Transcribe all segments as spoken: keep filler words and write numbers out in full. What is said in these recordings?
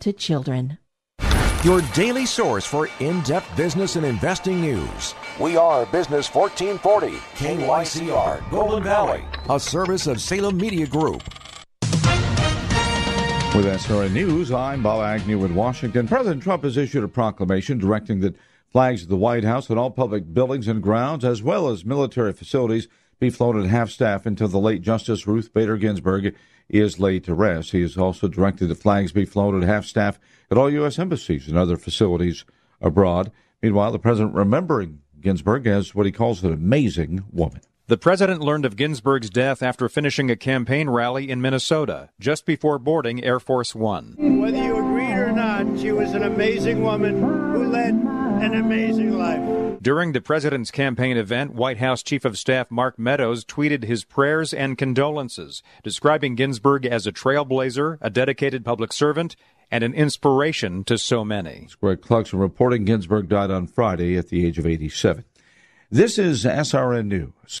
To children. Your daily source for in-depth business and investing news. We are Business fourteen forty, K Y C R, Golden Valley, a service of Salem Media Group. With S R N News, I'm Bob Agnew in Washington. President Trump has issued a proclamation directing that flags at the White House and all public buildings and grounds, as well as military facilities, be flown at half-staff until the late Justice Ruth Bader Ginsburg is laid to rest. He has also directed that flags be flown at half-staff at all U S embassies and other facilities abroad. Meanwhile, the president remembering Ginsburg as what he calls an amazing woman. The president learned of Ginsburg's death after finishing a campaign rally in Minnesota, just before boarding Air Force One. Whether you agree or not, she was an amazing woman who led an amazing life. During the president's campaign event, White House Chief of Staff Mark Meadows tweeted his prayers and condolences, describing Ginsburg as a trailblazer, a dedicated public servant, and an inspiration to so many. It's Greg Cluxon reporting. Ginsburg died on Friday at the age of eighty-seven. This is S R N News.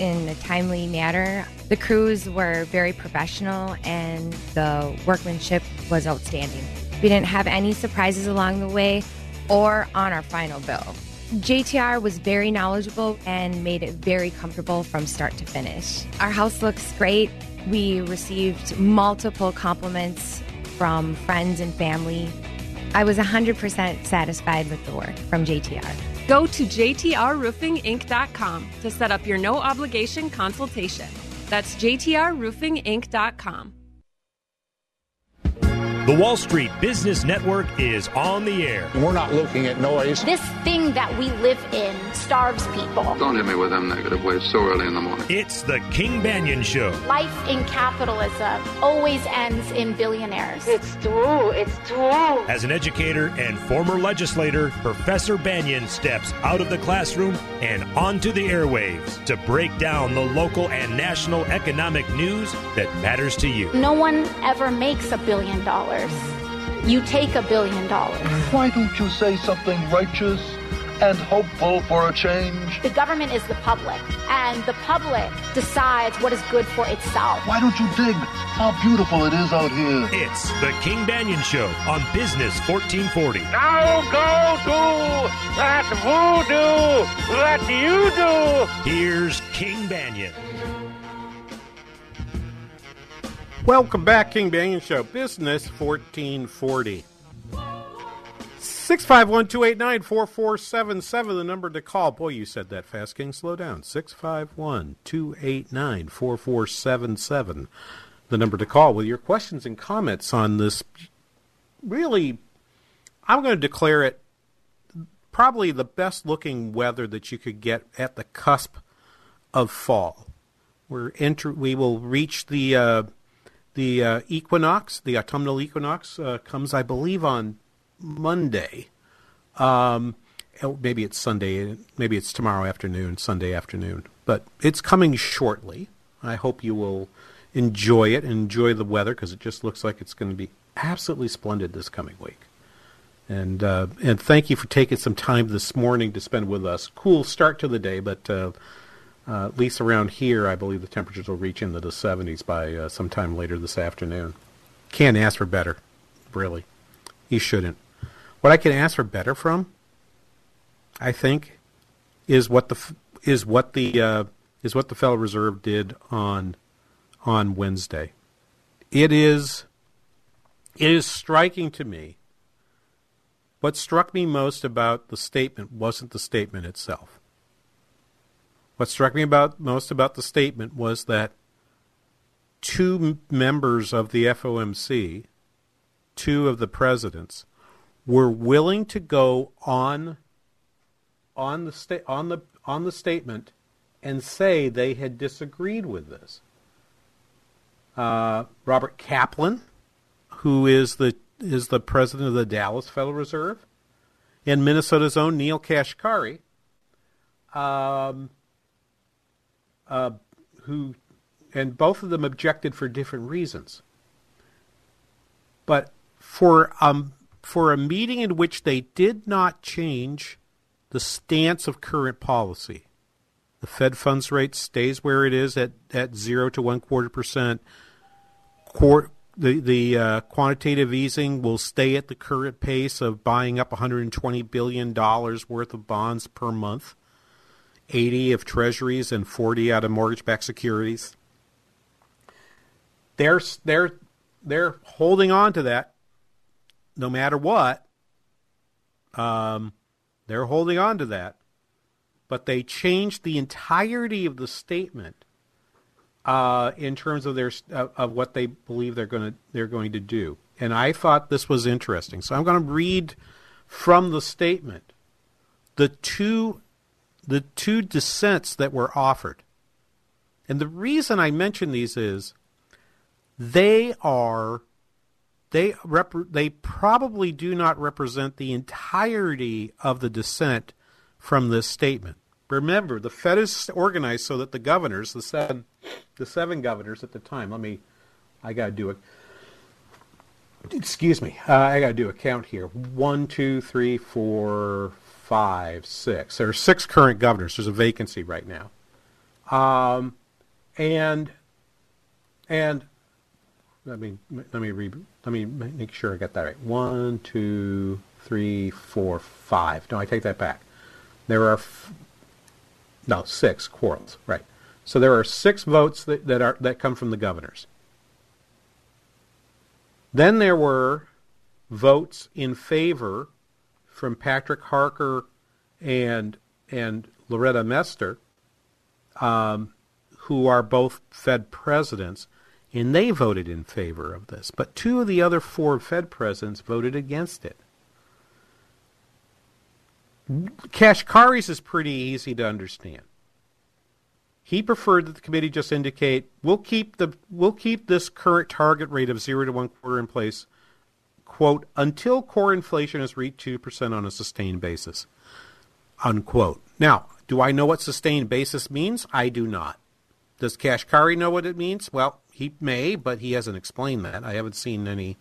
in a timely manner. The crews were very professional and the workmanship was outstanding. We didn't have any surprises along the way or on our final bill. J T R was very knowledgeable and made it very comfortable from start to finish. Our house looks great. We received multiple compliments from friends and family. I was one hundred percent satisfied with the work from J T R. Go to J T R Roofing Inc dot com to set up your no-obligation consultation. That's J T R Roofing Inc dot com. The Wall Street Business Network is on the air. We're not looking at noise. This thing that we live in starves people. Don't hit me with them negative waves so early in the morning. It's the King Banyan Show. Life in capitalism always ends in billionaires. It's true. It's true. As an educator and former legislator, Professor Banyan steps out of the classroom and onto the airwaves to break down the local and national economic news that matters to you. No one ever makes a billion dollars. You take a billion dollars. Why don't you say something righteous and hopeful for a change? The government is the public, and the public decides what is good for itself. Why don't you dig how beautiful it is out here? It's the King Banyan Show on Business fourteen forty. Now go do that voodoo that you do. Here's King Banyan. Welcome back, King Banyan Show, Business fourteen forty. six five one, two eight nine, four four seven seven, the number to call. Boy, you said that fast, King. Slow down. six five one, two eight nine, four four seven seven, the number to call with your questions and comments on this really I'm going to declare it probably the best-looking weather that you could get at the cusp of fall. We're enter- we will reach the uh, the uh, equinox. The autumnal equinox uh, comes, I believe, on Monday. Um, maybe it's Sunday. Maybe it's tomorrow afternoon, Sunday afternoon. But it's coming shortly. I hope you will enjoy it, enjoy the weather, because it just looks like it's going to be absolutely splendid this coming week. And uh, and thank you for taking some time this morning to spend with us. Cool start to the day, but uh, uh, at least around here, I believe the temperatures will reach into the seventies by uh, sometime later this afternoon. Can't ask for better, really. You shouldn't. What I can ask for better from, I think, is what the is what the uh, is what the Federal Reserve did on on Wednesday. It is it is striking to me. What struck me most about the statement wasn't the statement itself. What struck me about most about the statement was that two members of the F O M C, two of the presidents, were willing to go on on the sta- on the on the statement and say they had disagreed with this. Uh, Robert Kaplan, who is the is the president of the Dallas Federal Reserve, and Minnesota's own Neil Kashkari, um, uh, who, and both of them objected for different reasons. But for um for a meeting in which they did not change the stance of current policy, the Fed funds rate stays where it is at, at zero to one quarter percent. Quarter. The the uh, quantitative easing will stay at the current pace of buying up one hundred twenty billion dollars worth of bonds per month, eighty of treasuries and forty out of mortgage-backed securities. They're, they're, they're holding on to that no matter what. Um, they're holding on to that. But they changed the entirety of the statement Uh, in terms of their uh, of what they believe they're going to they're going to do, and I thought this was interesting. So I'm going to read from the statement the two the two dissents that were offered, and the reason I mention these is they are they rep- they probably do not represent the entirety of the dissent from this statement. Remember, the Fed is organized so that the governors, the seven, the seven governors at the time. Let me, I got to do it. Excuse me, uh, I got to do a count here. One, two, three, four, five, six. There are six current governors. There's a vacancy right now, um, and and let me let me re, let me make sure I got that right. One, two, three, four, five. No, I take that back. There are. F- No, six quarrels, right? So there are six votes that, that are that come from the governors. Then there were votes in favor from Patrick Harker and and Loretta Mester, um, who are both Fed presidents, and they voted in favor of this. But two of the other four Fed presidents voted against it. Kashkari's is pretty easy to understand. He preferred that the committee just indicate we'll keep the we'll keep this current target rate of zero to one quarter in place, quote, until core inflation has reached two percent on a sustained basis, unquote. Now, do I know what sustained basis means? I do not. Does Kashkari know what it means? Well, he may, but he hasn't explained that. I haven't seen any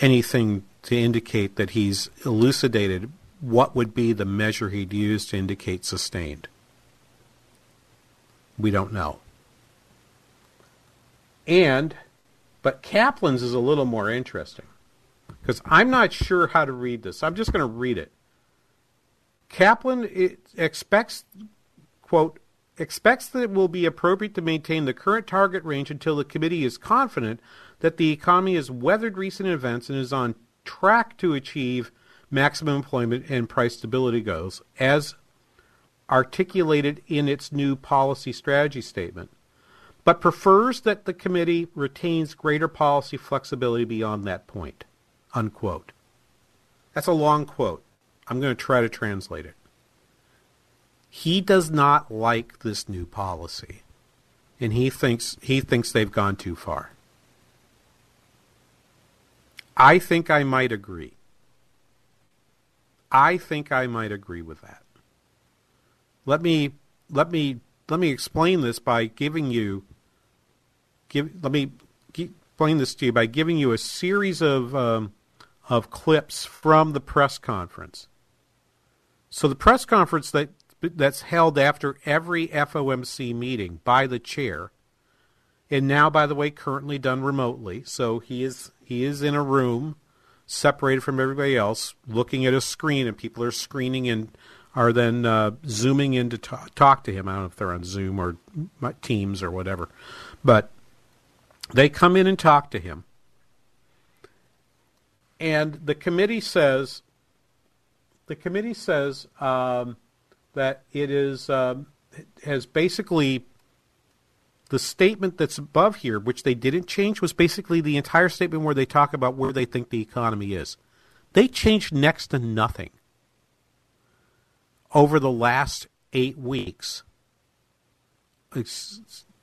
anything to indicate that he's elucidated what would be the measure he'd use to indicate sustained. We don't know. And, but Kaplan's is a little more interesting because I'm not sure how to read this. I'm just going to read it. Kaplan it expects, quote, expects that it will be appropriate to maintain the current target range until the committee is confident that the economy has weathered recent events and is on track to achieve maximum employment and price stability goals, as articulated in its new policy strategy statement, but prefers that the committee retains greater policy flexibility beyond that point, unquote. That's a long quote. I'm going to try to translate it. He does not like this new policy, and he thinks he thinks they've gone too far. I think I might agree. I think I might agree with that. Let me let me let me explain this by giving you give let me explain this to you by giving you a series of um, of clips from the press conference. So the press conference that that's held after every F O M C meeting by the chair, and now, by the way, currently done remotely. So he is he is in a room separated from everybody else, looking at a screen, and people are screening and are then uh, zooming in to talk, talk to him. I don't know if they're on Zoom or Teams or whatever. But they come in and talk to him. And the committee says, the committee says um, that it is um, has basically the statement that's above here, which they didn't change, was basically the entire statement where they talk about where they think the economy is. They changed next to nothing over the last eight weeks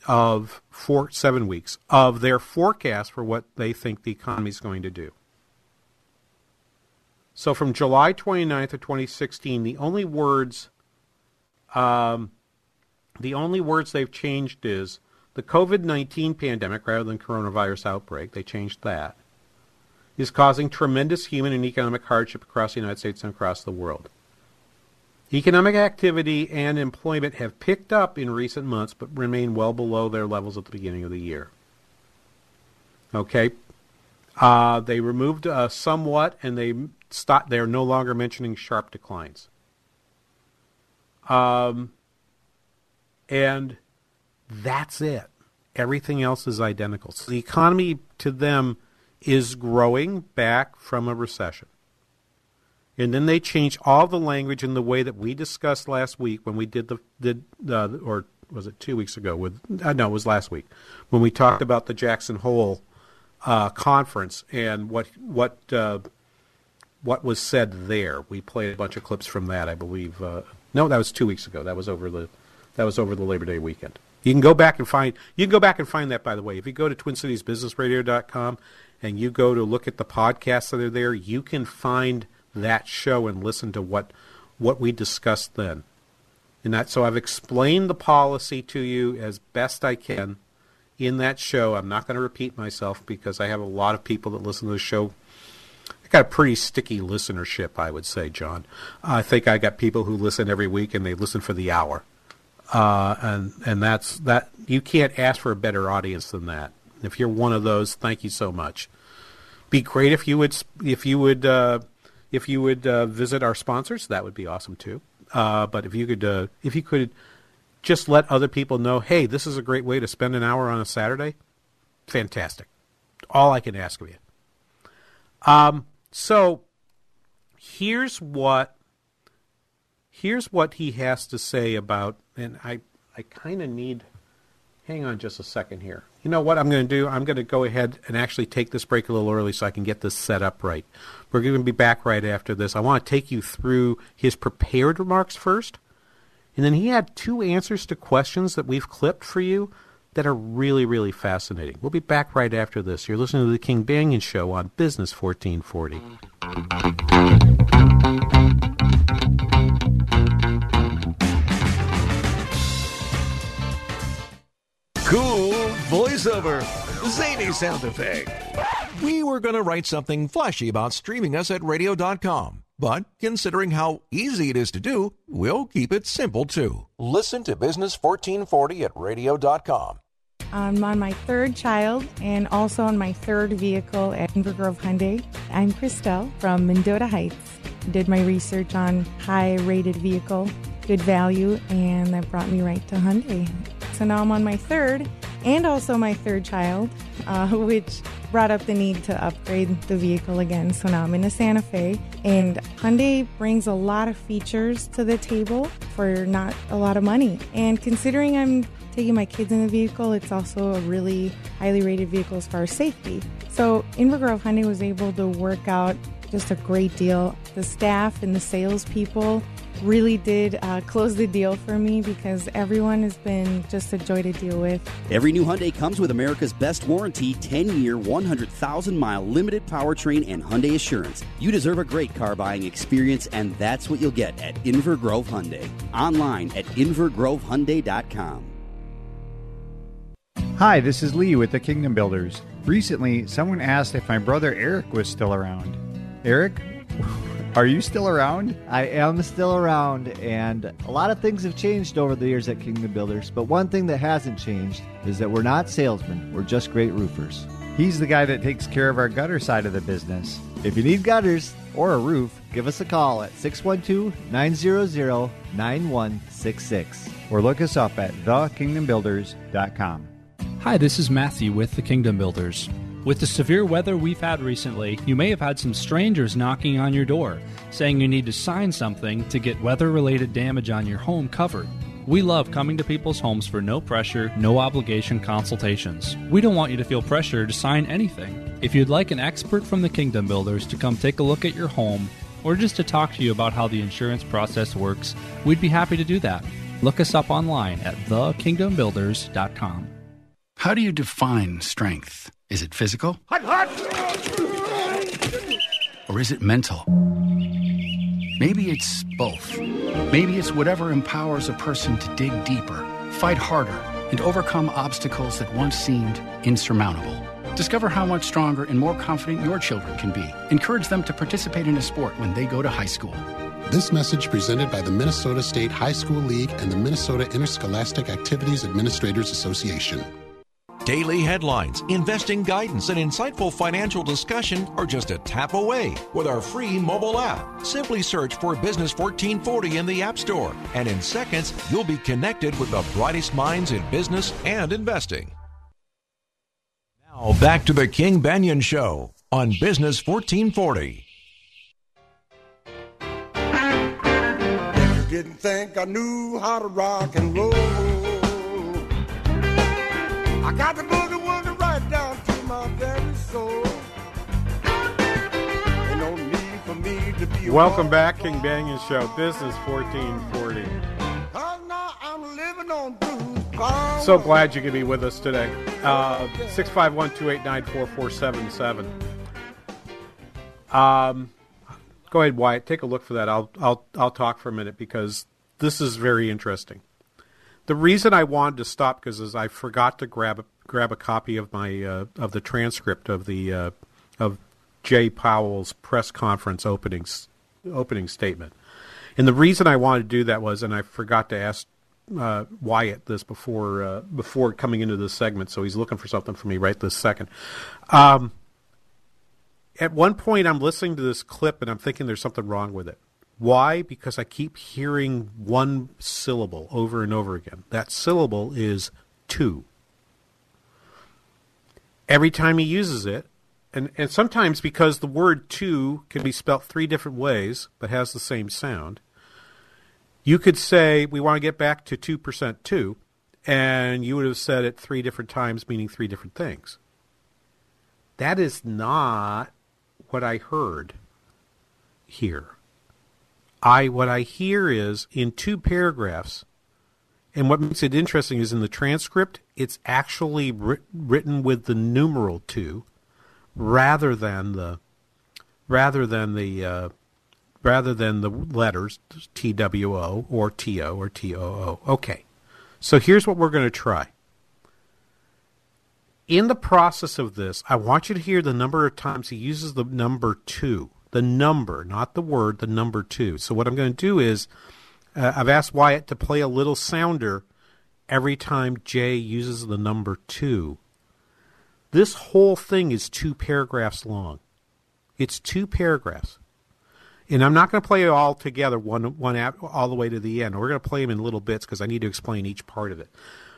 of four, seven weeks of their forecast for what they think the economy is going to do. So from July twenty-ninth of twenty sixteen, the only words, um, the only words they've changed is the COVID nineteen pandemic, rather than coronavirus outbreak, they changed that, is causing tremendous human and economic hardship across the United States and across the world. Economic activity and employment have picked up in recent months, but remain well below their levels at the beginning of the year. Okay. Uh, they removed uh, somewhat, and they stopped, they're no longer mentioning sharp declines. Um, and that's it. Everything else is identical. So the economy to them is growing back from a recession. And then they change all the language in the way that we discussed last week when we did the, did uh, or was it two weeks ago? With uh, no, it was last week when we talked about the Jackson Hole uh, conference and what what uh, what was said there. We played a bunch of clips from that, I believe. Uh, no, that was two weeks ago. That was over the that was over the Labor Day weekend. You can go back and find you can go back and find that. By the way, if you go to Twin Cities Business Radio dot com and you go to look at the podcasts that are there, you can find that show and listen to what what we discussed then. And that, so I've explained the policy to you as best I can in that show. I'm not going to repeat myself because I have a lot of people that listen to the show. I got a pretty sticky listenership, I would say, John. I think I got people who listen every week and they listen for the hour. Uh, and and that's that. You can't ask for a better audience than that. If you're one of those, thank you so much. Be great if you would if you would. Uh, If you would uh, visit our sponsors, that would be awesome too. Uh, but if you could, uh, if you could, just let other people know, hey, this is a great way to spend an hour on a Saturday. Fantastic. All I can ask of you. Um, so here's what here's what he has to say about, and I I kind of need. Hang on just a second here. You know what I'm going to do? I'm going to go ahead and actually take this break a little early so I can get this set up right. We're going to be back right after this. I want to take you through his prepared remarks first. And then he had two answers to questions that we've clipped for you that are really, really fascinating. We'll be back right after this. You're listening to The King Banyan Show on Business fourteen forty. Cool voiceover, zany sound effect. We were going to write something flashy about streaming us at radio dot com, but considering how easy it is to do, we'll keep it simple too. Listen to Business fourteen forty at radio dot com. I'm on my third child and also on my third vehicle at Inver Grove Hyundai. I'm Christelle from Mendota Heights. Did my research on high-rated vehicle, good value, and that brought me right to Hyundai. So now I'm on my third and also my third child, uh, which brought up the need to upgrade the vehicle again. So now I'm in a Santa Fe, and Hyundai brings a lot of features to the table for not a lot of money. And considering I'm taking my kids in the vehicle, it's also a really highly rated vehicle as far as safety. So Inver Grove Hyundai was able to work out just a great deal. The staff and the salespeople really did uh, close the deal for me because everyone has been just a joy to deal with. Every new Hyundai comes with America's best warranty, ten-year, one hundred thousand mile limited powertrain and Hyundai Assurance. You deserve a great car buying experience, and that's what you'll get at Inver Grove Hyundai. Online at Inver Grove Hyundai dot com. Hi, this is Lee with the Kingdom Builders. Recently, someone asked if my brother Eric was still around. Eric? Are you still around? I am still around, and a lot of things have changed over the years at Kingdom Builders, but one thing that hasn't changed is that we're not salesmen, we're just great roofers. He's the guy that takes care of our gutter side of the business. If you need gutters or a roof, give us a call at six one two, nine zero zero, nine one six six or look us up at the kingdom builders dot com. Hi, this is Matthew with the Kingdom Builders. With the severe weather we've had recently, you may have had some strangers knocking on your door, saying you need to sign something to get weather-related damage on your home covered. We love coming to people's homes for no pressure, no obligation consultations. We don't want you to feel pressure to sign anything. If you'd like an expert from the Kingdom Builders to come take a look at your home, or just to talk to you about how the insurance process works, we'd be happy to do that. Look us up online at the kingdom builders dot com. How do you define strength? Is it physical? I'm hot! Or is it mental? Maybe it's both. Maybe it's whatever empowers a person to dig deeper, fight harder, and overcome obstacles that once seemed insurmountable. Discover how much stronger and more confident your children can be. Encourage them to participate in a sport when they go to high school. This message presented by the Minnesota State High School League and the Minnesota Interscholastic Activities Administrators Association. Daily headlines, investing guidance, and insightful financial discussion are just a tap away with our free mobile app. Simply search for Business fourteen forty in the App Store, and in seconds, you'll be connected with the brightest minds in business and investing. Now, back to the King Banyan Show on Business fourteen forty. You didn't think I knew how to rock and roll. I got the boogie woogie right down to my very soul. And no need for me to be. Welcome back, King Banyan Show. This is fourteen forty. Now I'm living on blues. So glad you could be with us today. six five one, two eight nine, four four seven seven. Um, go ahead, Wyatt. Take a look for that. I'll I'll I'll talk for a minute because this is very interesting. The reason I wanted to stop because is I forgot to grab a, grab a copy of my uh, of the transcript of the uh, of Jay Powell's press conference opening opening statement, and the reason I wanted to do that was, and I forgot to ask uh, Wyatt this before uh, before coming into this segment, so he's looking for something for me right this second. Um, at one point, I'm listening to this clip and I'm thinking there's something wrong with it. Why? Because I keep hearing one syllable over and over again. That syllable is to. Every time he uses it, and, and sometimes because the word to can be spelt three different ways but has the same sound, you could say, we want to get back to two percent to, and you would have said it three different times, meaning three different things. That is not what I heard here. I what I hear is in two paragraphs, and what makes it interesting is in the transcript, it's actually writ- written with the numeral two, rather than the, rather than the, uh, rather than the letters T W O or T O or T O O. Okay, so here's what we're going to try. In the process of this, I want you to hear the number of times he uses the number two. The number, not the word, the number two. So what I'm going to do is uh, I've asked Wyatt to play a little sounder every time Jay uses the number two. This whole thing is two paragraphs long. It's two paragraphs. And I'm not going to play it all together, one, one ap- all the way to the end. We're going to play them in little bits because I need to explain each part of it.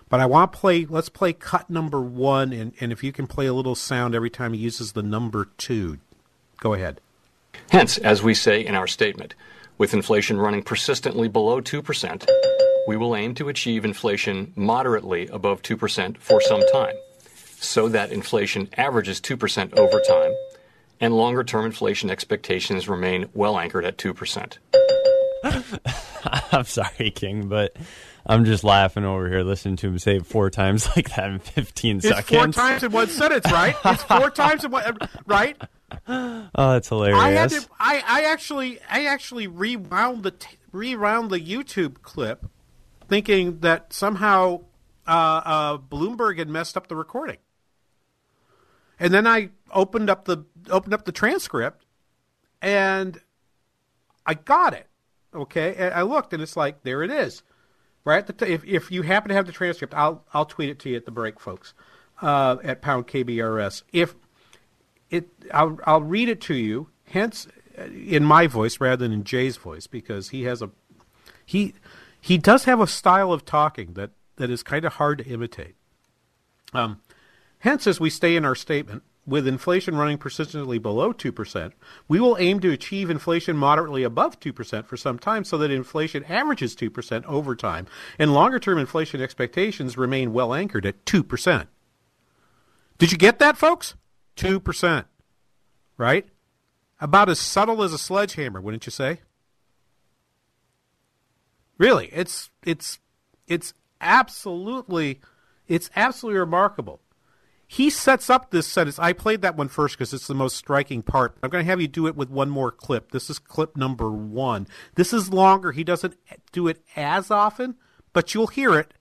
But I want to play, let's play cut number one, and, and if you can play a little sound every time he uses the number two, go ahead. Hence, as we say in our statement, with inflation running persistently below two percent, we will aim to achieve inflation moderately above two percent for some time, so that inflation averages two percent over time, and longer-term inflation expectations remain well anchored at two percent. I'm sorry, King, but I'm just laughing over here listening to him say it four times like that in fifteen it's seconds. It's four times in one sentence, right? It's four times in one, right? Oh, that's hilarious. I had to, I, I actually I actually rewound the rewound the YouTube clip thinking that somehow uh, uh, Bloomberg had messed up the recording. And then I opened up the opened up the transcript and I got it. Okay, and I looked, and it's like there it is, right? The t- if if you happen to have the transcript, I'll I'll tweet it to you at the break, folks, uh, at pound K B R S. If it, I'll I'll read it to you. Hence, in my voice rather than in Jay's voice, because he has a he he does have a style of talking that, that is kind of hard to imitate. Um, hence, as we stay in our statement. With inflation running persistently below two percent, we will aim to achieve inflation moderately above two percent for some time so that inflation averages two percent over time, and longer-term inflation expectations remain well anchored at two percent. Did you get that, folks? two percent, right? About as subtle as a sledgehammer, wouldn't you say? Really, it's it's it's absolutely it's absolutely remarkable. He sets up this sentence. I played that one first because it's the most striking part. I'm going to have you do it with one more clip. This is clip number one. This is longer. He doesn't do it as often, but you'll hear it.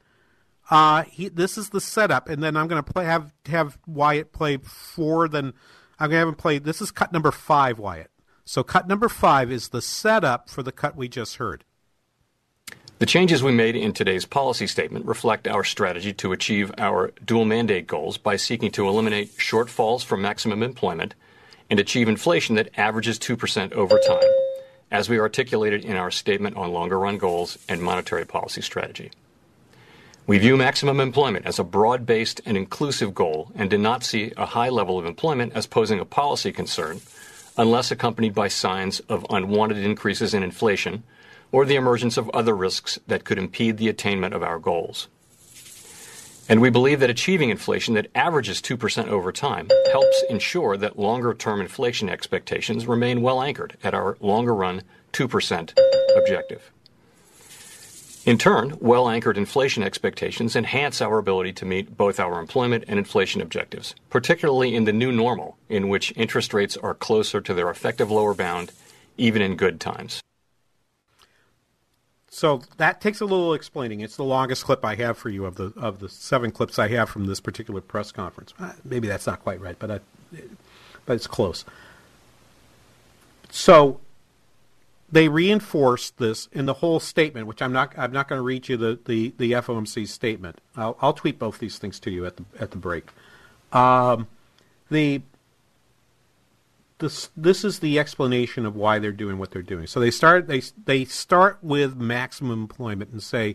Uh, he, this is the setup, and then I'm going to play, have have Wyatt play four. Then I'm going to have him play. This is cut number five, Wyatt. So cut number five is the setup for the cut we just heard. The changes we made in today's policy statement reflect our strategy to achieve our dual mandate goals by seeking to eliminate shortfalls for maximum employment and achieve inflation that averages two percent over time, as we articulated in our statement on longer-run goals and monetary policy strategy. We view maximum employment as a broad-based and inclusive goal and do not see a high level of employment as posing a policy concern unless accompanied by signs of unwanted increases in inflation or the emergence of other risks that could impede the attainment of our goals. And we believe that achieving inflation that averages two percent over time helps ensure that longer-term inflation expectations remain well anchored at our longer-run two percent objective. In turn, well-anchored inflation expectations enhance our ability to meet both our employment and inflation objectives, particularly in the new normal, in which interest rates are closer to their effective lower bound, even in good times. So that takes a little explaining. It's the longest clip I have for you of the of the seven clips I have from this particular press conference. Maybe that's not quite right, but I, but it's close. So they reinforced this in the whole statement, which I'm not I'm not going to read you the, the, the F O M C statement. I'll, I'll tweet both these things to you at the at the break. Um, the This this is the explanation of why they're doing what they're doing. So they start they they start with maximum employment and say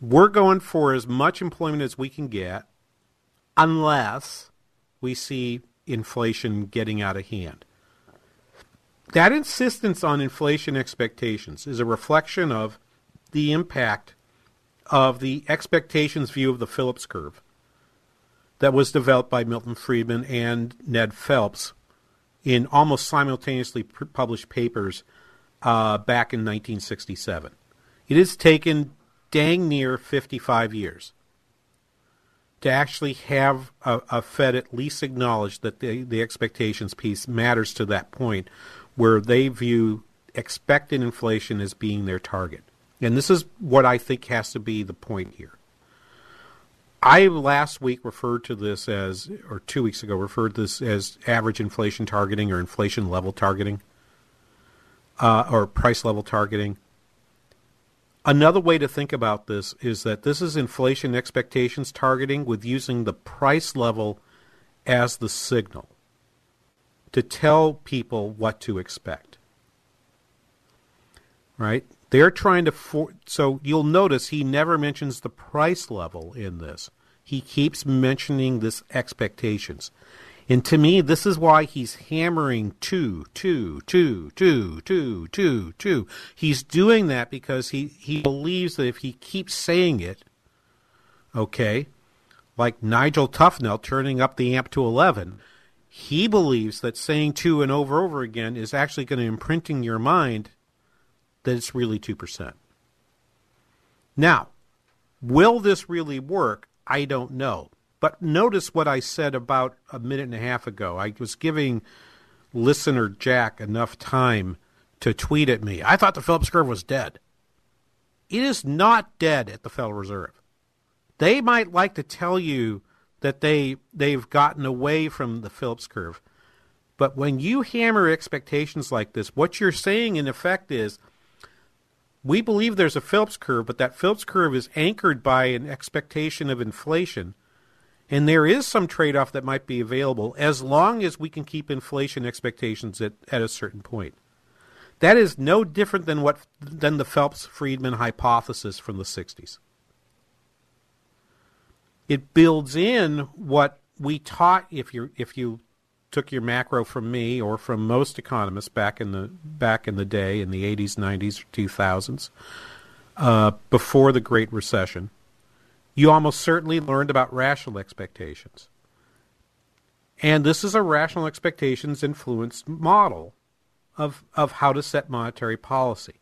we're going for as much employment as we can get, unless we see inflation getting out of hand. That insistence on inflation expectations is a reflection of the impact of the expectations view of the Phillips curve that was developed by Milton Friedman and Ned Phelps in almost simultaneously published papers uh, back in nineteen sixty-seven. It has taken dang near fifty-five years to actually have a, a Fed at least acknowledge that the, the expectations piece matters to that point where they view expected inflation as being their target. And this is what I think has to be the point here. I last week referred to this as, or two weeks ago, referred to this as average inflation targeting or inflation level targeting uh, or price level targeting. Another way to think about this is that this is inflation expectations targeting with using the price level as the signal to tell people what to expect, right? They're trying to, for- so you'll notice he never mentions the price level in this. He keeps mentioning this expectations. And to me, this is why he's hammering two, two, two, two, two, two, two. He's doing that because he, he believes that if he keeps saying it, okay, like Nigel Tufnell turning up the amp to eleven, He believes that saying two and over over again is actually going to imprint in your mind that it's really two percent. Now, will this really work? I don't know. But notice what I said about a minute and a half ago. I was giving listener Jack enough time to tweet at me. I thought the Phillips curve was dead. It is not dead at the Federal Reserve. They might like to tell you that they, they've gotten away from the Phillips curve. But when you hammer expectations like this, what you're saying in effect is, we believe there's a Phillips curve, but that Phillips curve is anchored by an expectation of inflation. And there is some trade-off that might be available as long as we can keep inflation expectations at, at a certain point. That is no different than what than the Phelps-Friedman hypothesis from the sixties. It builds in what we taught, if you if you took your macro from me or from most economists back in the back in the day in the eighties, nineties, or two thousands, uh, before the Great Recession, you almost certainly learned about rational expectations. And this is a rational expectations influenced model of of how to set monetary policy.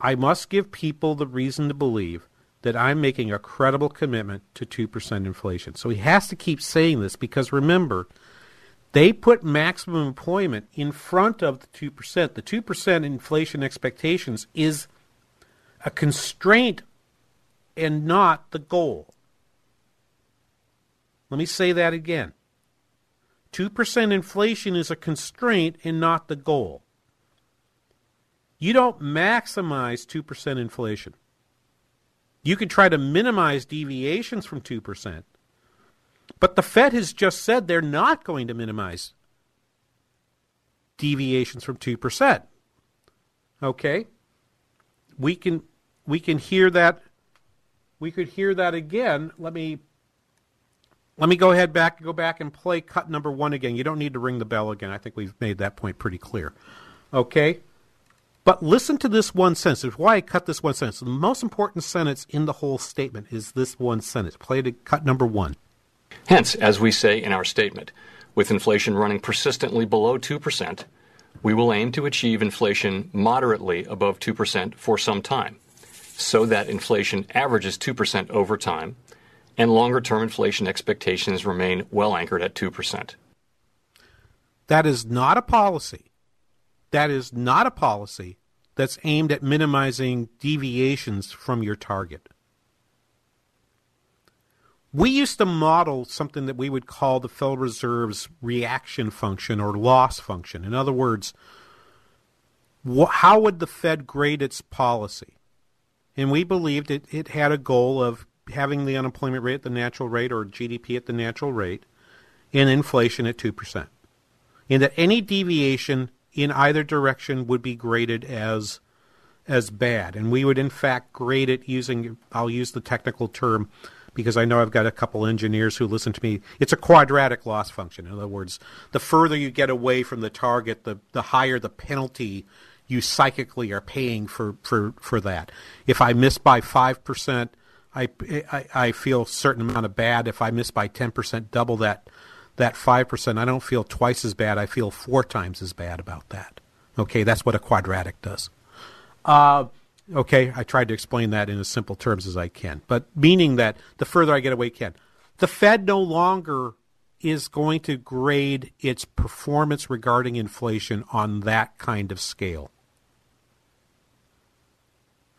I must give people the reason to believe that I'm making a credible commitment to two percent inflation. So he has to keep saying this because, remember, they put maximum employment in front of the two percent. The two percent inflation expectations is a constraint and not the goal. Let me say that again. two percent inflation is a constraint and not the goal. You don't maximize two percent inflation. You can try to minimize deviations from two percent. But the Fed has just said they're not going to minimize deviations from two percent. Okay? We can we can hear that we could hear that again. Let me Let me go ahead back, go back and play cut number one again. You don't need to ring the bell again. I think we've made that point pretty clear. Okay? But listen to this one sentence. Why I cut this one sentence. The most important sentence in the whole statement is this one sentence. Play to cut number one. Hence, as we say in our statement, with inflation running persistently below two percent, we will aim to achieve inflation moderately above two percent for some time, so that inflation averages two percent over time, and longer-term inflation expectations remain well anchored at two percent. That is not a policy. That is not a policy that's aimed at minimizing deviations from your target. We used to model something that we would call the Federal Reserve's reaction function or loss function. In other words, wh- how would the Fed grade its policy? And we believed it, it had a goal of having the unemployment rate at the natural rate or G D P at the natural rate and inflation at two percent. And that any deviation in either direction would be graded as as bad. And we would, in fact, grade it using, I'll use the technical term because I know I've got a couple engineers who listen to me. It's a quadratic loss function. In other words, the further you get away from the target, the, the higher the penalty you psychically are paying for, for, for that. If I miss by five percent, I, I, I feel a certain amount of bad. If I miss by ten percent, double that that five percent, I don't feel twice as bad. I feel four times as bad about that. Okay, that's what a quadratic does. Uh, okay, I tried to explain that in as simple terms as I can, but meaning that the further I get away can. The Fed no longer is going to grade its performance regarding inflation on that kind of scale.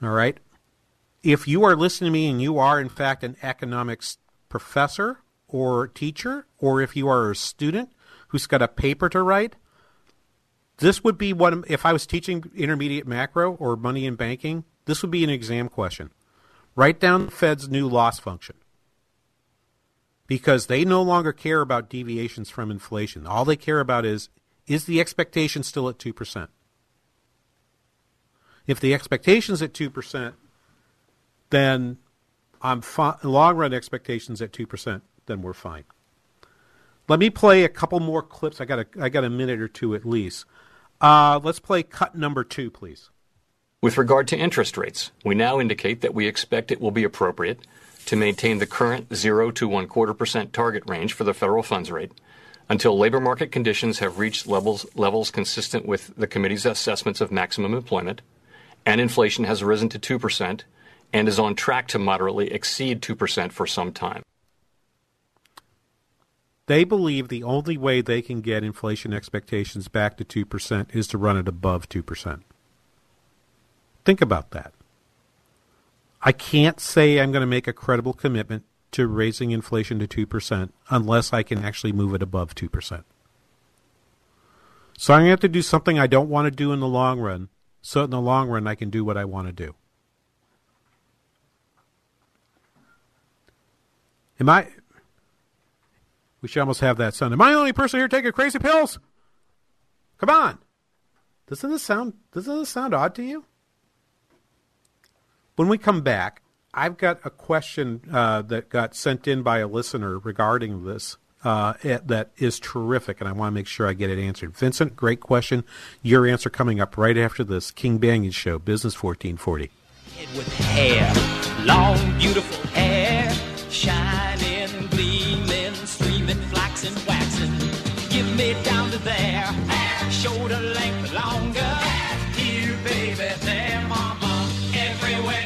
All right? If you are listening to me and you are, in fact, an economics professor or teacher, or if you are a student who's got a paper to write, this would be what, if I was teaching intermediate macro or money and banking, this would be an exam question. Write down the Fed's new loss function because they no longer care about deviations from inflation. All they care about is, is the expectation still at two percent? If the expectation's at two percent, then I'm fi- long-run expectations at two percent, then we're fine. Let me play a couple more clips. I got a, I got a minute or two at least. Uh, let's play cut number two, please. With regard to interest rates, we now indicate that we expect it will be appropriate to maintain the current zero to one quarter percent target range for the federal funds rate until labor market conditions have reached levels levels consistent with the committee's assessments of maximum employment, and inflation has risen to two percent and is on track to moderately exceed two percent for some time. They believe the only way they can get inflation expectations back to two percent is to run it above two percent. Think about that. I can't say I'm going to make a credible commitment to raising inflation to two percent unless I can actually move it above two percent. So I'm going to have to do something I don't want to do in the long run, so in the long run I can do what I want to do. Am I... We should almost have that sound. Am I the only person here taking crazy pills? Come on. Doesn't this sound, doesn't this sound odd to you? When we come back, I've got a question uh, that got sent in by a listener regarding this uh, it, that is terrific, and I want to make sure I get it answered. Vincent, great question. Your answer coming up right after this King Banyan Show, Business fourteen forty. Kid with hair, long, beautiful hair, shining, gleaming, streaming, flaxing, waxing. Give me down to there, hair, shoulder length longer. Hair. Here, baby, there, mama, everywhere.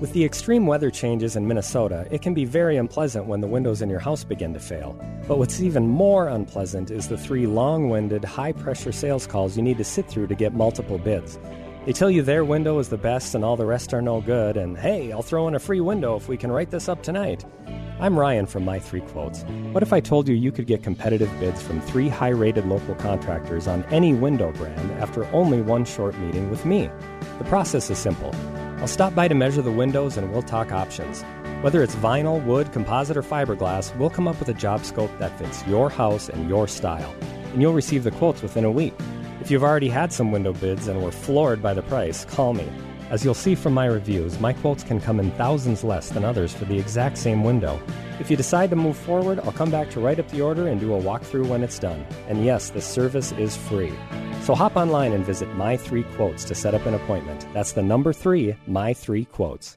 With the extreme weather changes in Minnesota, it can be very unpleasant when the windows in your house begin to fail. But what's even more unpleasant is the three long-winded, high-pressure sales calls you need to sit through to get multiple bids. They tell you their window is the best and all the rest are no good, and hey, I'll throw in a free window if we can write this up tonight. I'm Ryan from My three Quotes. What if I told you you could get competitive bids from three high-rated local contractors on any window brand after only one short meeting with me? The process is simple. I'll stop by to measure the windows and we'll talk options. Whether it's vinyl, wood, composite, or fiberglass, we'll come up with a job scope that fits your house and your style. And you'll receive the quotes within a week. If you've already had some window bids and were floored by the price, call me. As you'll see from my reviews, my quotes can come in thousands less than others for the exact same window. If you decide to move forward, I'll come back to write up the order and do a walkthrough when it's done. And yes, this service is free. So hop online and visit My three Quotes to set up an appointment. That's the number three, My three Quotes.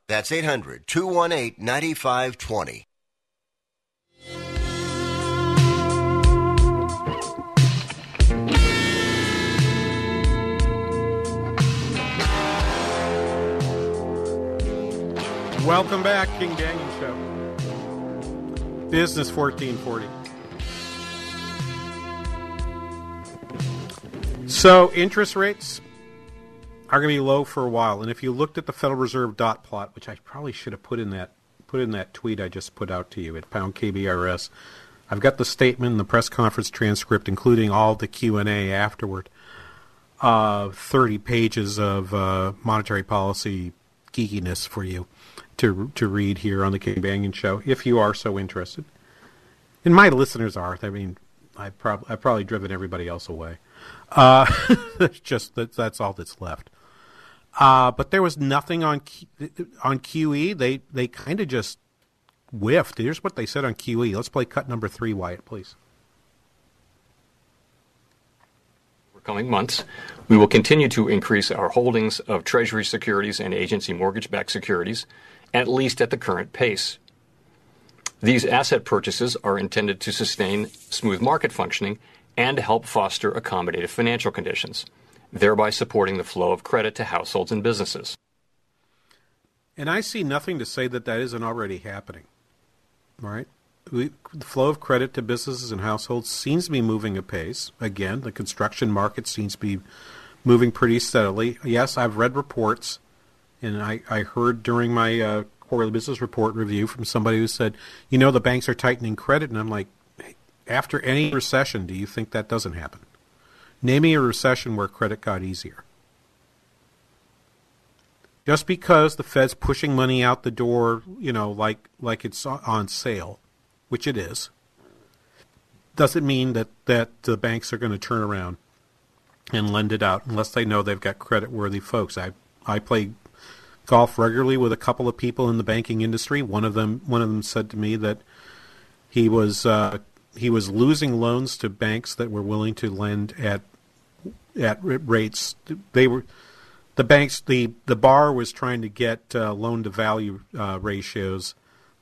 That's eight hundred, two one eight, nine five two zero. Welcome back, King Banyan Show. Business fourteen forty. So, interest rates are going to be low for a while. And if you looked at the Federal Reserve dot plot, which I probably should have put in that put in that tweet I just put out to you at Pound K B R S. I've got the statement and the press conference transcript, including all the Q and A afterward. Uh, thirty pages of uh, monetary policy geekiness for you to to read here on the King Banyan Show, if you are so interested. And my listeners are. I mean, I've prob- I've probably driven everybody else away. Uh, that's just that, that's all that's left. Uh, but there was nothing on Q, on Q E. They they kind of just whiffed. Here's what they said on Q E. Let's play cut number three, Wyatt, please. For coming months, we will continue to increase our holdings of Treasury securities and agency mortgage-backed securities, at least at the current pace. These asset purchases are intended to sustain smooth market functioning and help foster accommodative financial conditions, thereby supporting the flow of credit to households and businesses. And I see nothing to say that that isn't already happening, right? We, the flow of credit to businesses and households seems to be moving apace. Again, the construction market seems to be moving pretty steadily. Yes, I've read reports, and I, I heard during my uh, quarterly business report review from somebody who said, you know, the banks are tightening credit. And I'm like, after any recession, do you think that doesn't happen? Name me a recession where credit got easier. Just because the Fed's pushing money out the door, you know, like like it's on sale, which it is, doesn't mean that, that the banks are going to turn around and lend it out unless they know they've got credit-worthy folks. I I play golf regularly with a couple of people in the banking industry. One of them one of them said to me that he was uh, he was losing loans to banks that were willing to lend at at rates they were. The banks, the, the bar was trying to get uh, loan-to-value uh, ratios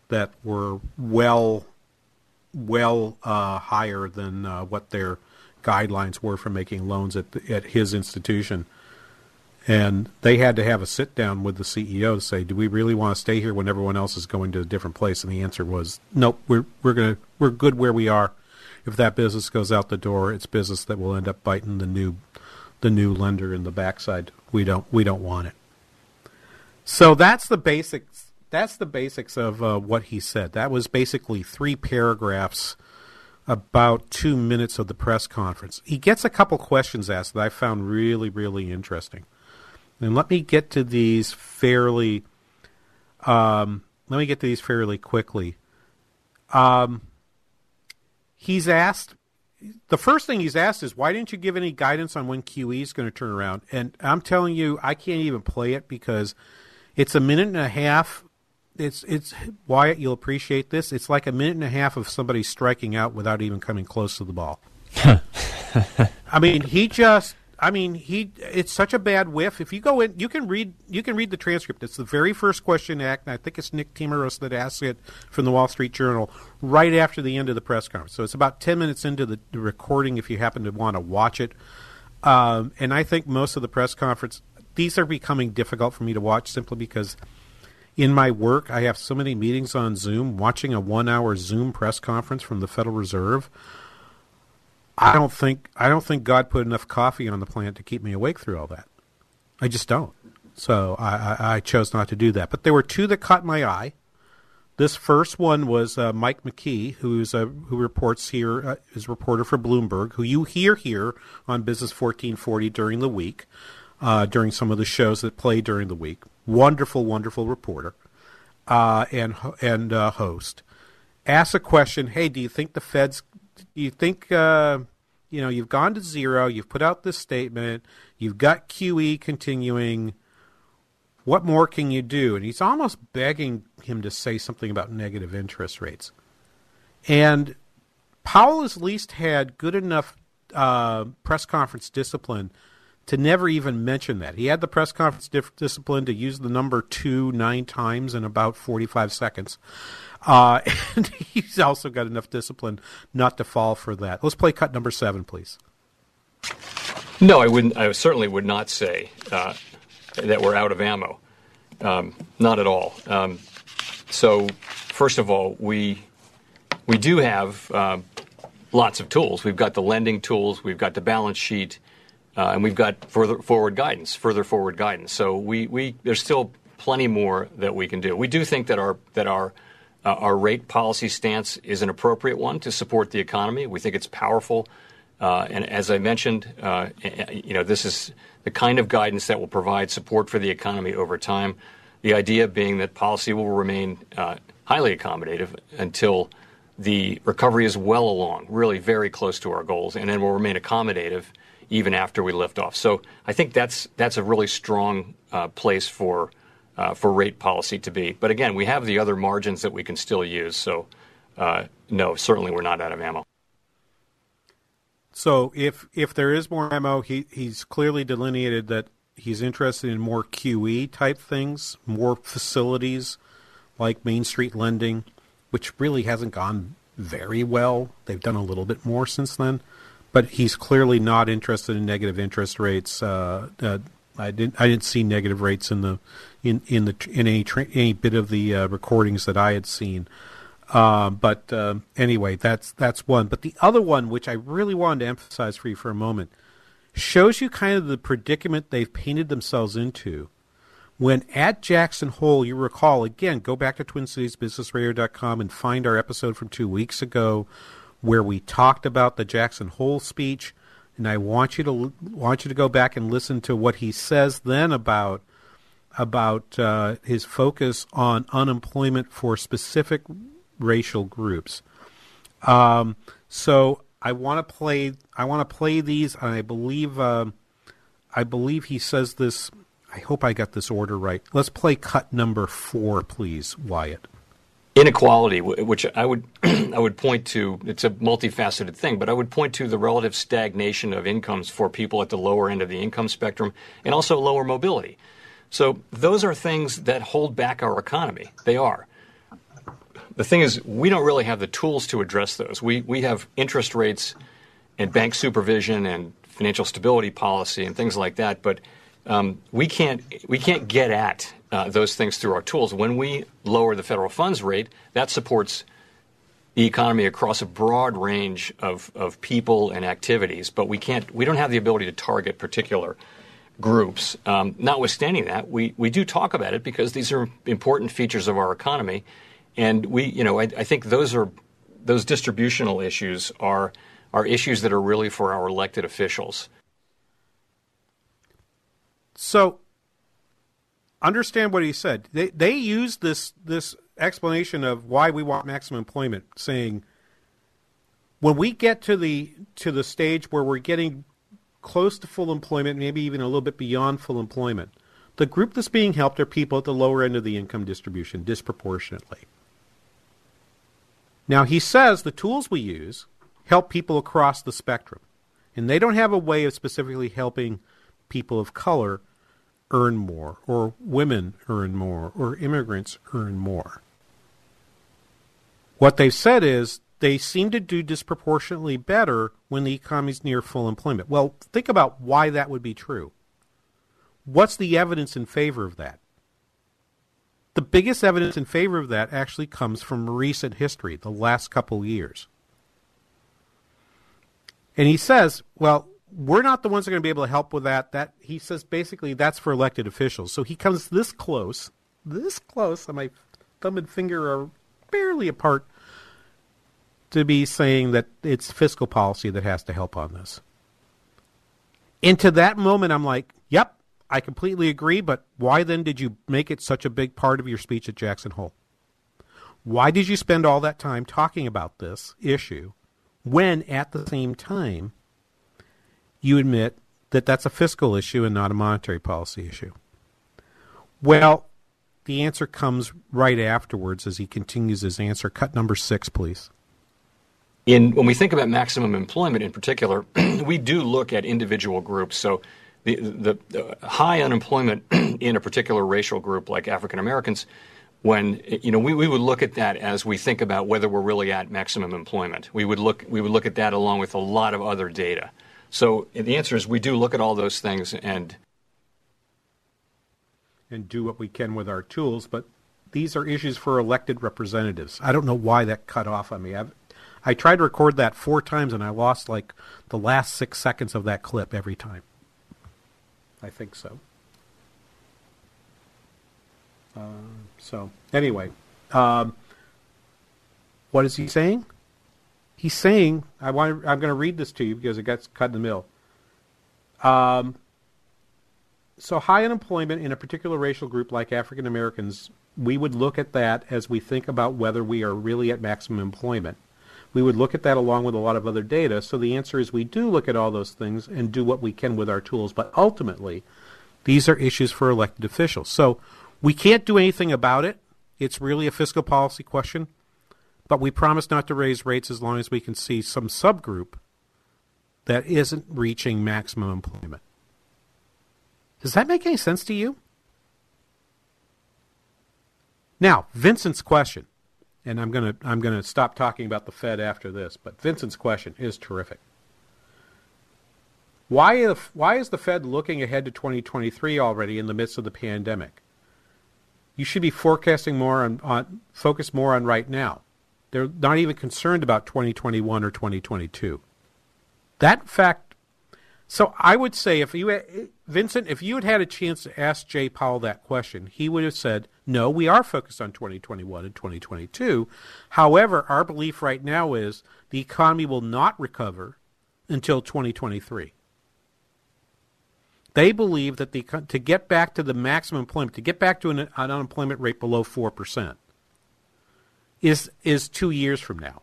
that were well, well uh, higher than uh, what their guidelines were for making loans at the, at his institution. And they had to have a sit-down with the C E O to say, do we really want to stay here when everyone else is going to a different place? And the answer was, nope, we're, we're, gonna, we're good where we are. If that business goes out the door, it's business that will end up biting the new the new lender in the backside. We don't we don't want it. So that's the basics. That's the basics of uh, what he said. That was basically three paragraphs, about two minutes of the press conference. He gets a couple questions asked that I found really, really interesting. And let me get to these fairly. Um, let me get to these fairly quickly. Um, he's asked. The first thing he's asked is, why didn't you give any guidance on when Q E is going to turn around? And I'm telling you, I can't even play it because it's a minute and a half. It's, it's Wyatt, you'll appreciate this. It's like a minute and a half of somebody striking out without even coming close to the ball. I mean, he just, I mean, he, it's such a bad whiff. If you go in, you can read, you can read the transcript. It's the very first question asked, and I think it's Nick Timiraos that asks it from the Wall Street Journal right after the end of the press conference. So it's about ten minutes into the, the recording if you happen to want to watch it. Um, and I think most of the press conference, these are becoming difficult for me to watch simply because in my work, I have so many meetings on Zoom. Watching a one-hour Zoom press conference from the Federal Reserve, I don't think I don't think God put enough coffee on the planet to keep me awake through all that. I just don't. So I, I, I chose not to do that. But there were two that caught my eye. This first one was uh, Mike McKee, who's a, who reports here, uh, is a reporter for Bloomberg, who you hear here on Business fourteen forty during the week, uh, during some of the shows that play during the week. Wonderful, wonderful reporter uh, and and uh, host. Asked a question, hey, do you think the Fed's You think, uh, you know, you've gone to zero, you've put out this statement, you've got Q E continuing. What more can you do? And he's almost begging him to say something about negative interest rates. And Powell has at least had good enough uh, press conference discipline to never even mention that. He had the press conference dif- discipline to use the number two nine times in about forty-five seconds. Uh, and he's also got enough discipline not to fall for that. Let's play cut number seven, please. No, I wouldn't. I certainly would not say uh, that we're out of ammo. Um, not at all. Um, so, first of all, we we do have uh, lots of tools. We've got the lending tools. We've got the balance sheet, uh, and we've got further forward guidance. Further forward guidance. So we, we there's still plenty more that we can do. We do think that our that our uh, our rate policy stance is an appropriate one to support the economy. We think it's powerful. Uh, and as I mentioned, uh, you know, this is the kind of guidance that will provide support for the economy over time. The idea being that policy will remain uh, highly accommodative until the recovery is well along, really very close to our goals, and then will remain accommodative even after we lift off. So I think that's that's a really strong uh, place for uh, for rate policy to be. But again, we have the other margins that we can still use. So uh, no, certainly we're not out of ammo. So if if there is more ammo, he, he's clearly delineated that he's interested in more Q E type things, more facilities like Main Street lending, which really hasn't gone very well. They've done a little bit more since then, but he's clearly not interested in negative interest rates. Uh, uh, I didn't I didn't see negative rates in the in in the in any tra- any bit of the uh, recordings that I had seen. Uh, but uh, anyway, that's that's one. But the other one, which I really wanted to emphasize for you for a moment, shows you kind of the predicament they've painted themselves into. When at Jackson Hole, you recall, again, go back to Twin Cities Business Radio dot com and find our episode from two weeks ago where we talked about the Jackson Hole speech. And I want you to want you to go back and listen to what he says then about about uh, his focus on unemployment for specific racial groups. Um, so I want to play. I want to play these, and I believe. Um, I believe he says this. I hope I got this order right. Let's play cut number four, please, Wyatt. Inequality, which I would, I would point to. It's a multifaceted thing, but I would point to the relative stagnation of incomes for people at the lower end of the income spectrum, and also lower mobility. So those are things that hold back our economy. They are. The thing is, we don't really have the tools to address those. We we have interest rates and bank supervision and financial stability policy and things like that, but um, we can't we can't get at uh, those things through our tools. When we lower the federal funds rate, that supports the economy across a broad range of, of people and activities, but we can't we don't have the ability to target particular groups. Um, notwithstanding that, we, we do talk about it because these are important features of our economy. And we, you know, I, I think those are those distributional issues are are issues that are really for our elected officials. So, understand what he said. They they used this this explanation of why we want maximum employment, saying when we get to the to the stage where we're getting close to full employment, maybe even a little bit beyond full employment, the group that's being helped are people at the lower end of the income distribution disproportionately. Now, he says the tools we use help people across the spectrum, and they don't have a way of specifically helping people of color earn more, or women earn more, or immigrants earn more. What they've said is they seem to do disproportionately better when the economy's near full employment. Well, think about why that would be true. What's the evidence in favor of that? The biggest evidence in favor of that actually comes from recent history, the last couple years. And he says, well, we're not the ones that are going to be able to help with that. That he says basically that's for elected officials. So he comes this close, this close, and my thumb and finger are barely apart, to be saying that it's fiscal policy that has to help on this. And to that moment, I'm like, yep, I completely agree, but why then did you make it such a big part of your speech at Jackson Hole? Why did you spend all that time talking about this issue when at the same time you admit that that's a fiscal issue and not a monetary policy issue? Well, the answer comes right afterwards as he continues his answer. Cut number six, please. In, when we think about maximum employment in particular, we do look at individual groups. So The, the, the high unemployment in a particular racial group like African Americans, when, you know, we, we would look at that as we think about whether we're really at maximum employment. We would look we would look at that along with a lot of other data. So the answer is we do look at all those things and and do what we can with our tools. But these are issues for elected representatives. I don't know why that cut off on me. I've, I tried to record that four times and I lost like the last six seconds of that clip every time. I think so. Uh, so anyway, um, what is he saying? He's saying, I want to, I'm going to read this to you because it gets cut in the middle. Um, so high unemployment in a particular racial group like African Americans, we would look at that as we think about whether we are really at maximum employment. We would look at that along with a lot of other data. So the answer is we do look at all those things and do what we can with our tools. But ultimately, these are issues for elected officials. So we can't do anything about it. It's really a fiscal policy question. But we promise not to raise rates as long as we can see some subgroup that isn't reaching maximum employment. Does that make any sense to you? Now, Vincent's question. And I'm going to I'm going to stop talking about the Fed after this, but Vincent's question is terrific. Why if, why is the Fed looking ahead to twenty twenty-three already in the midst of the pandemic? You should be forecasting more on, on focus more on right now. They're not even concerned about twenty twenty-one or twenty twenty-two. That fact. So I would say if you had, Vincent, if you had had a chance to ask Jay Powell that question, he would have said, no, we are focused on twenty twenty-one and twenty twenty-two. However, our belief right now is the economy will not recover until twenty twenty-three. They believe that the to get back to the maximum employment, to get back to an, an unemployment rate below four percent is is two years from now.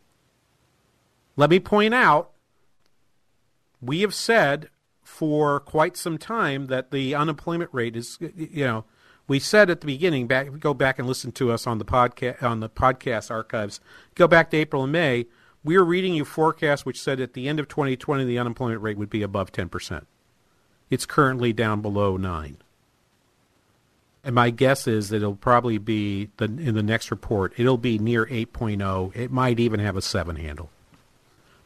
Let me point out, we have said for quite some time that the unemployment rate is, you know, we said at the beginning, back, go back and listen to us on the podcast on the podcast archives, go back to April and May, we were reading you forecasts which said at the end of twenty twenty the unemployment rate would be above ten percent. It's currently down below nine. And my guess is that it'll probably be, the, in the next report, it'll be near eight point oh. It might even have a seven handle.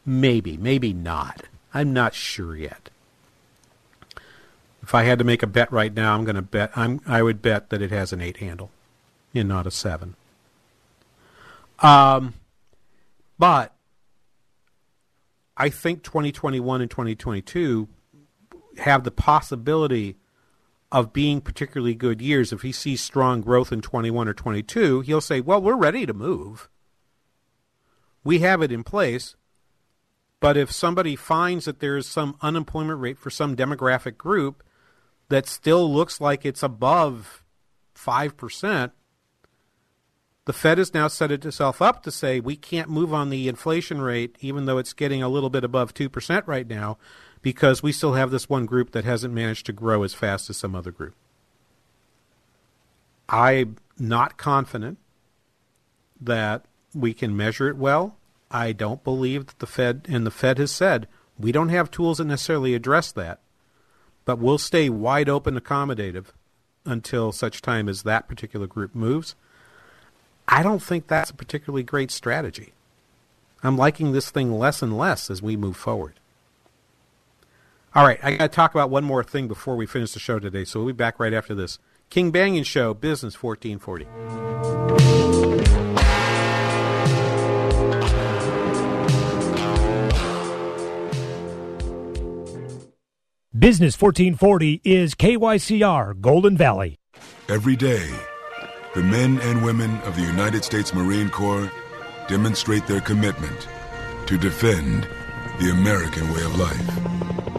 Maybe, maybe not. I'm not sure yet. If I had to make a bet right now, I'm going to bet, I'm, I would bet that it has an eight handle and not a seven. Um, but I think twenty twenty-one and twenty twenty-two have the possibility of being particularly good years. If he sees strong growth in twenty-one or twenty-two, he'll say, well, we're ready to move. We have it in place. But if somebody finds that there's some unemployment rate for some demographic group that still looks like it's above five percent, the Fed has now set itself up to say we can't move on the inflation rate, even though it's getting a little bit above two percent right now, because we still have this one group that hasn't managed to grow as fast as some other group. I'm not confident that we can measure it well. I don't believe that the Fed, and the Fed has said, we don't have tools that necessarily address that, but we'll stay wide open accommodative until such time as that particular group moves. I don't think that's a particularly great strategy. I'm liking this thing less and less as we move forward. All right, I got to talk about one more thing before we finish the show today, so we'll be back right after this. King Banyan Show, Business fourteen forty. Business fourteen forty is K Y C R Golden Valley. Every day, the men and women of the United States Marine Corps demonstrate their commitment to defend the American way of life.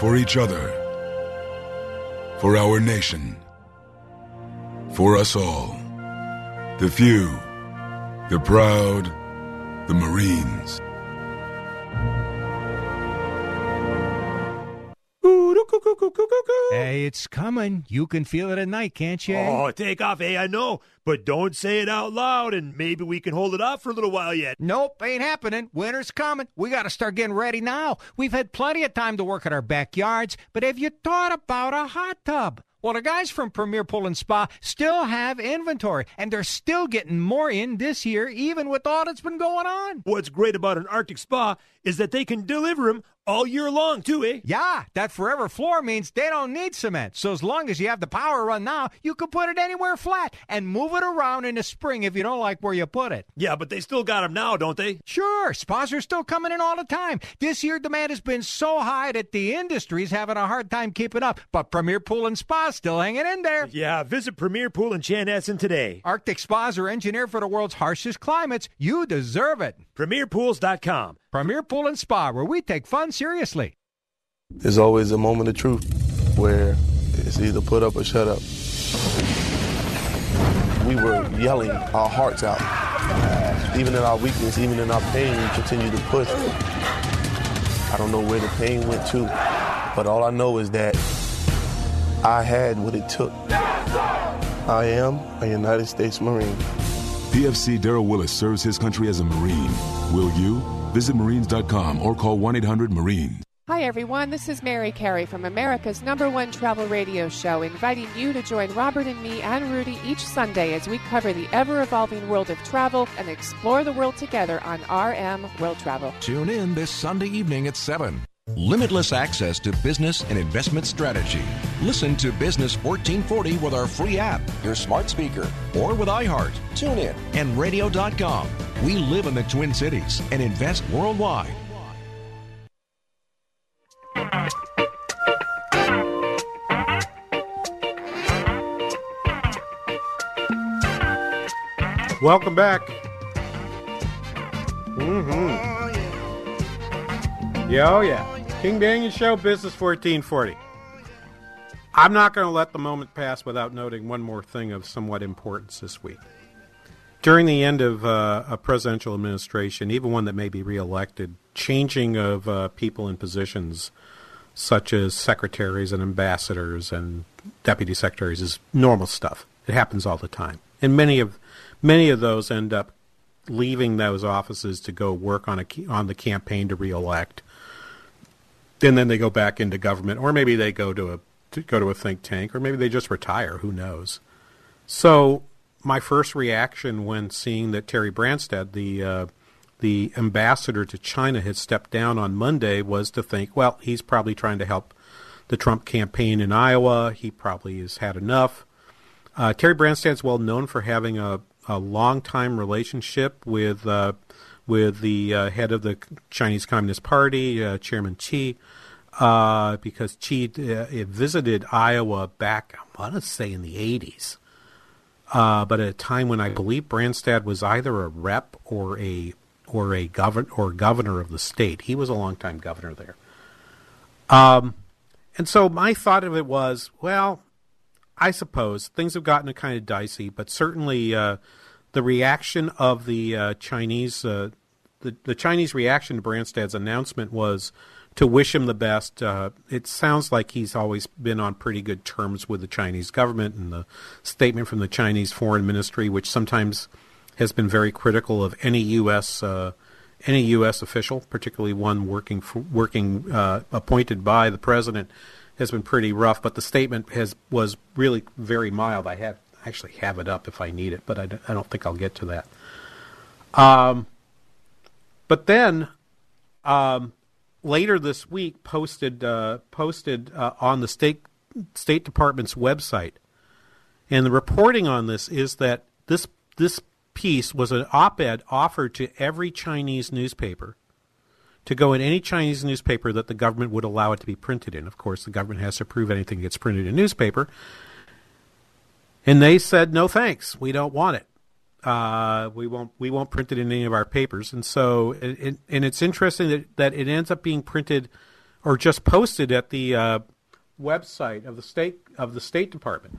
for each other, for our nation, for us all, the few, the proud, the Marines. Hey, it's coming. You can feel it at night, can't you? Oh, take off. Hey, I know. But don't say it out loud, and maybe we can hold it off for a little while yet. Nope, ain't happening. Winter's coming. We got to start getting ready now. We've had plenty of time to work at our backyards, but have you thought about a hot tub? Well, the guys from Premier Pool and Spa still have inventory, and they're still getting more in this year, even with all that's been going on. What's great about an Arctic spa is that they can deliver them all year long, too, eh? Yeah, that forever floor means they don't need cement. So as long as you have the power run now, you can put it anywhere flat and move it around in the spring if you don't like where you put it. Yeah, but they still got them now, don't they? Sure. Spas are still coming in all the time. This year, demand has been so high that the industry's having a hard time keeping up. But Premier Pool and Spa's still hanging in there. Yeah, visit Premier Pool in Chanhassen today. Arctic spas are engineered for the world's harshest climates. You deserve it. Premier Pools dot com. Premier Pool and Spa, where we take fun seriously. There's always a moment of truth where it's either put up or shut up. We were yelling our hearts out. Uh, even in our weakness, even in our pain, we continued to push. I don't know where the pain went to, but all I know is that I had what it took. I am a United States Marine. P F C Darrell Willis serves his country as a Marine. Will you? Visit Marines dot com or call one eight hundred Marines. Hi, everyone. This is Mary Carey from America's number one travel radio show, inviting you to join Robert and me and Rudy each Sunday as we cover the ever-evolving world of travel and explore the world together on R M World Travel. Tune in this Sunday evening at seven. Limitless access to business and investment strategy. Listen to Business fourteen forty with our free app, your smart speaker, or with iHeart, TuneIn, and radio dot com. We live in the Twin Cities and invest worldwide. Welcome back. Mm-hmm. Yeah, oh yeah. King Banyan Show, Business fourteen forty. I'm not going to let the moment pass without noting one more thing of somewhat importance this week. During the end of uh, a presidential administration, even one that may be reelected, changing of uh, people in positions such as secretaries and ambassadors and deputy secretaries is normal stuff. It happens all the time. And many of many of those end up leaving those offices to go work on a on the campaign to reelect. And then they go back into government, or maybe they go to a To go to a think tank, or maybe they just retire. Who knows? So my first reaction when seeing that Terry Branstad, the uh, the ambassador to China, had stepped down on Monday was to think, well, he's probably trying to help the Trump campaign in Iowa. He probably has had enough. Uh, Terry Branstad's well known for having a, a long-time relationship with uh, with the uh, head of the Chinese Communist Party, uh, Chairman Xi. Uh, because Xi uh, visited Iowa back, I want to say, in the eighties, uh, but at a time when I believe Branstad was either a rep or a or a govern or governor of the state. He was a longtime governor there. Um, and so my thought of it was, well, I suppose things have gotten kind of dicey, but certainly uh, the reaction of the uh, Chinese, uh, the the Chinese reaction to Branstad's announcement was to wish him the best. Uh, it sounds like he's always been on pretty good terms with the Chinese government, and the statement from the Chinese Foreign Ministry, which sometimes has been very critical of any U S uh, any U S official, particularly one working for, working uh, appointed by the president, has been pretty rough. But the statement has was really very mild. I have I actually have it up if I need it, but I, I don't think I'll get to that. Um, but then. Um, Later this week, posted uh, posted uh, on the State State Department's website, and the reporting on this is that this this piece was an op-ed offered to every Chinese newspaper to go in any Chinese newspaper that the government would allow it to be printed in. Of course, the government has to approve anything that gets printed in a newspaper, and they said, "No thanks, we don't want it. Uh, we won't we won't print it in any of our papers." And so it, it, and it's interesting that, that it ends up being printed or just posted at the uh, website of the state of the State Department.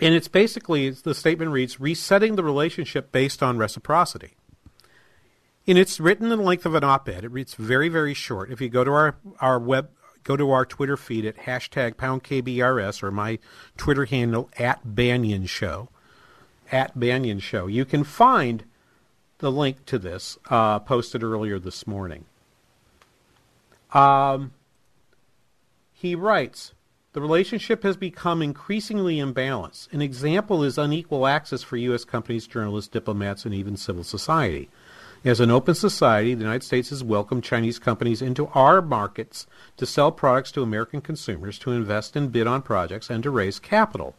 And it's basically, the statement reads, "Resetting the relationship based on reciprocity." And it's written in the length of an op-ed. It reads very, very short. If you go to our, our web, go to our Twitter feed at hashtag pound K B R S or my Twitter handle at Banyan Show. At Banyan Show. You can find the link to this uh, posted earlier this morning. Um, he writes, The relationship has become increasingly imbalanced. An example is unequal access for U S companies, journalists, diplomats, and even civil society. As an open society, the United States has welcomed Chinese companies into our markets to sell products to American consumers, to invest and bid on projects, and to raise capital.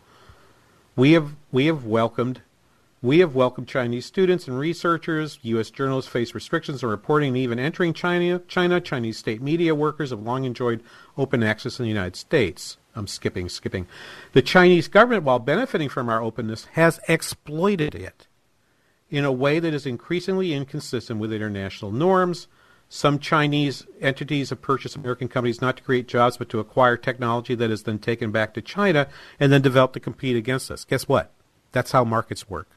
We have we have welcomed we have welcomed Chinese students and researchers. U S journalists face restrictions on reporting and even entering China. China Chinese state media workers have long enjoyed open access in the United States. I'm skipping, skipping. The Chinese government, while benefiting from our openness, has exploited it in a way that is increasingly inconsistent with international norms. Some Chinese entities have purchased American companies not to create jobs, but to acquire technology that is then taken back to China and then developed to compete against us. Guess what? That's how markets work.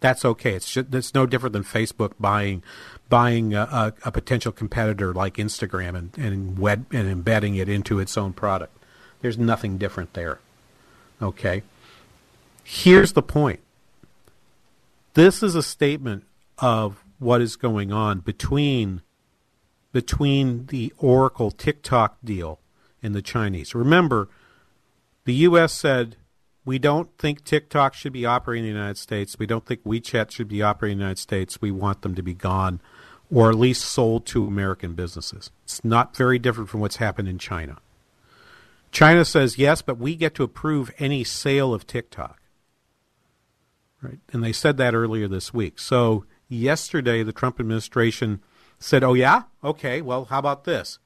That's okay. It's just, it's no different than Facebook buying buying a, a, a potential competitor like Instagram and and, wed, and embedding it into its own product. There's nothing different there. Okay? Here's the point. This is a statement of what is going on between between the Oracle TikTok deal and the Chinese. Remember, the U S said, we don't think TikTok should be operating in the United States. We don't think WeChat should be operating in the United States. We want them to be gone or at least sold to American businesses. It's not very different from what's happened in China. China says, yes, but we get to approve any sale of TikTok. Right. And they said that earlier this week. So yesterday, the Trump administration said, oh, yeah? Okay, well, how about this?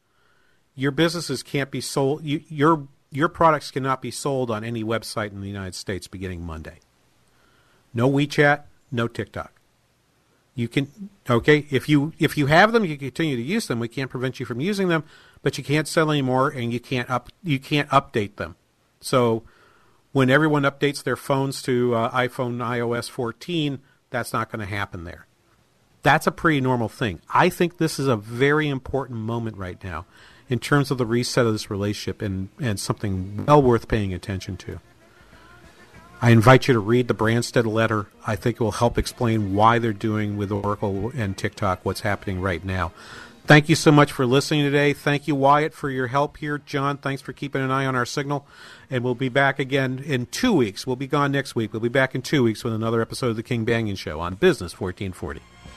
Your businesses can't be sold. You, your your products cannot be sold on any website in the United States beginning Monday. No WeChat, no TikTok. You can, okay, if you if you have them, you can continue to use them. We can't prevent you from using them, but you can't sell anymore and you can't up you can't update them. So when everyone updates their phones to uh, iPhone I O S fourteen, that's not going to happen there. That's a pretty normal thing. I think this is a very important moment right now in terms of the reset of this relationship and, and something well worth paying attention to. I invite you to read the Branstad letter. I think it will help explain why they're doing with Oracle and TikTok what's happening right now. Thank you so much for listening today. Thank you, Wyatt, for your help here. John, thanks for keeping an eye on our signal. And we'll be back again in two weeks. We'll be gone next week. We'll be back in two weeks with another episode of The King Banyan Show on Business fourteen forty.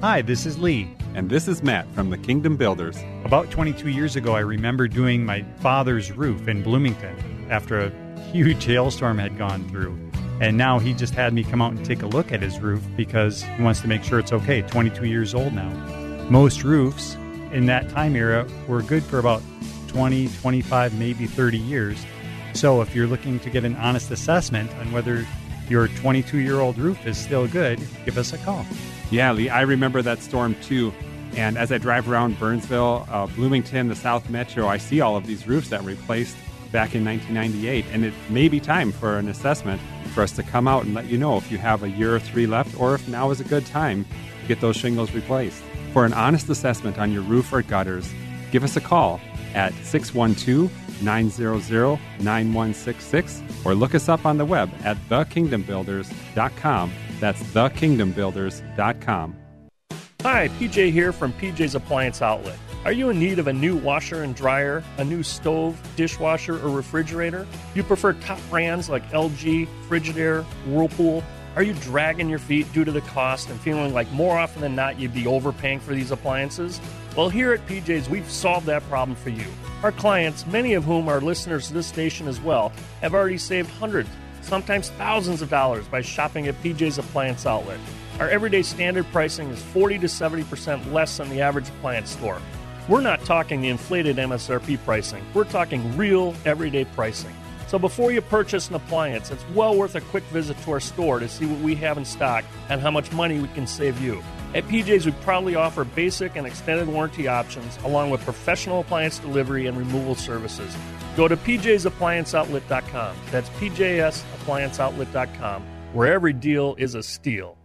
Hi, this is Lee. And this is Matt from the Kingdom Builders. About twenty-two years ago, I remember doing my father's roof in Bloomington after a huge hailstorm had gone through. And now he just had me come out and take a look at his roof because he wants to make sure it's okay. twenty-two years old now. Most roofs in that time era were good for about twenty, twenty-five, maybe thirty years. So if you're looking to get an honest assessment on whether your twenty-two-year-old roof is still good, give us a call. Yeah, Lee, I remember that storm too. And as I drive around Burnsville, uh, Bloomington, the South Metro, I see all of these roofs that were replaced back in nineteen ninety-eight. And it may be time for an assessment for us to come out and let you know if you have a year or three left or if now is a good time to get those shingles replaced. For an honest assessment on your roof or gutters, give us a call at six one two, nine zero zero, nine one six six or look us up on the web at the kingdom builders dot com. That's the kingdom builders dot com. Hi, P J here from P J's Appliance Outlet. Are you in need of a new washer and dryer, a new stove, dishwasher, or refrigerator? You prefer top brands like L G, Frigidaire, Whirlpool? Are you dragging your feet due to the cost and feeling like more often than not you'd be overpaying for these appliances? Well, here at P J's, we've solved that problem for you. Our clients, many of whom are listeners to this station as well, have already saved hundreds, sometimes thousands of dollars by shopping at P J's Appliance Outlet. Our everyday standard pricing is forty to seventy percent less than the average appliance store. We're not talking the inflated M S R P pricing. We're talking real, everyday pricing. So before you purchase an appliance, it's well worth a quick visit to our store to see what we have in stock and how much money we can save you. At P J's, we proudly offer basic and extended warranty options, along with professional appliance delivery and removal services. Go to P J's Appliance Outlet dot com. That's P J's Appliance Outlet dot com, where every deal is a steal.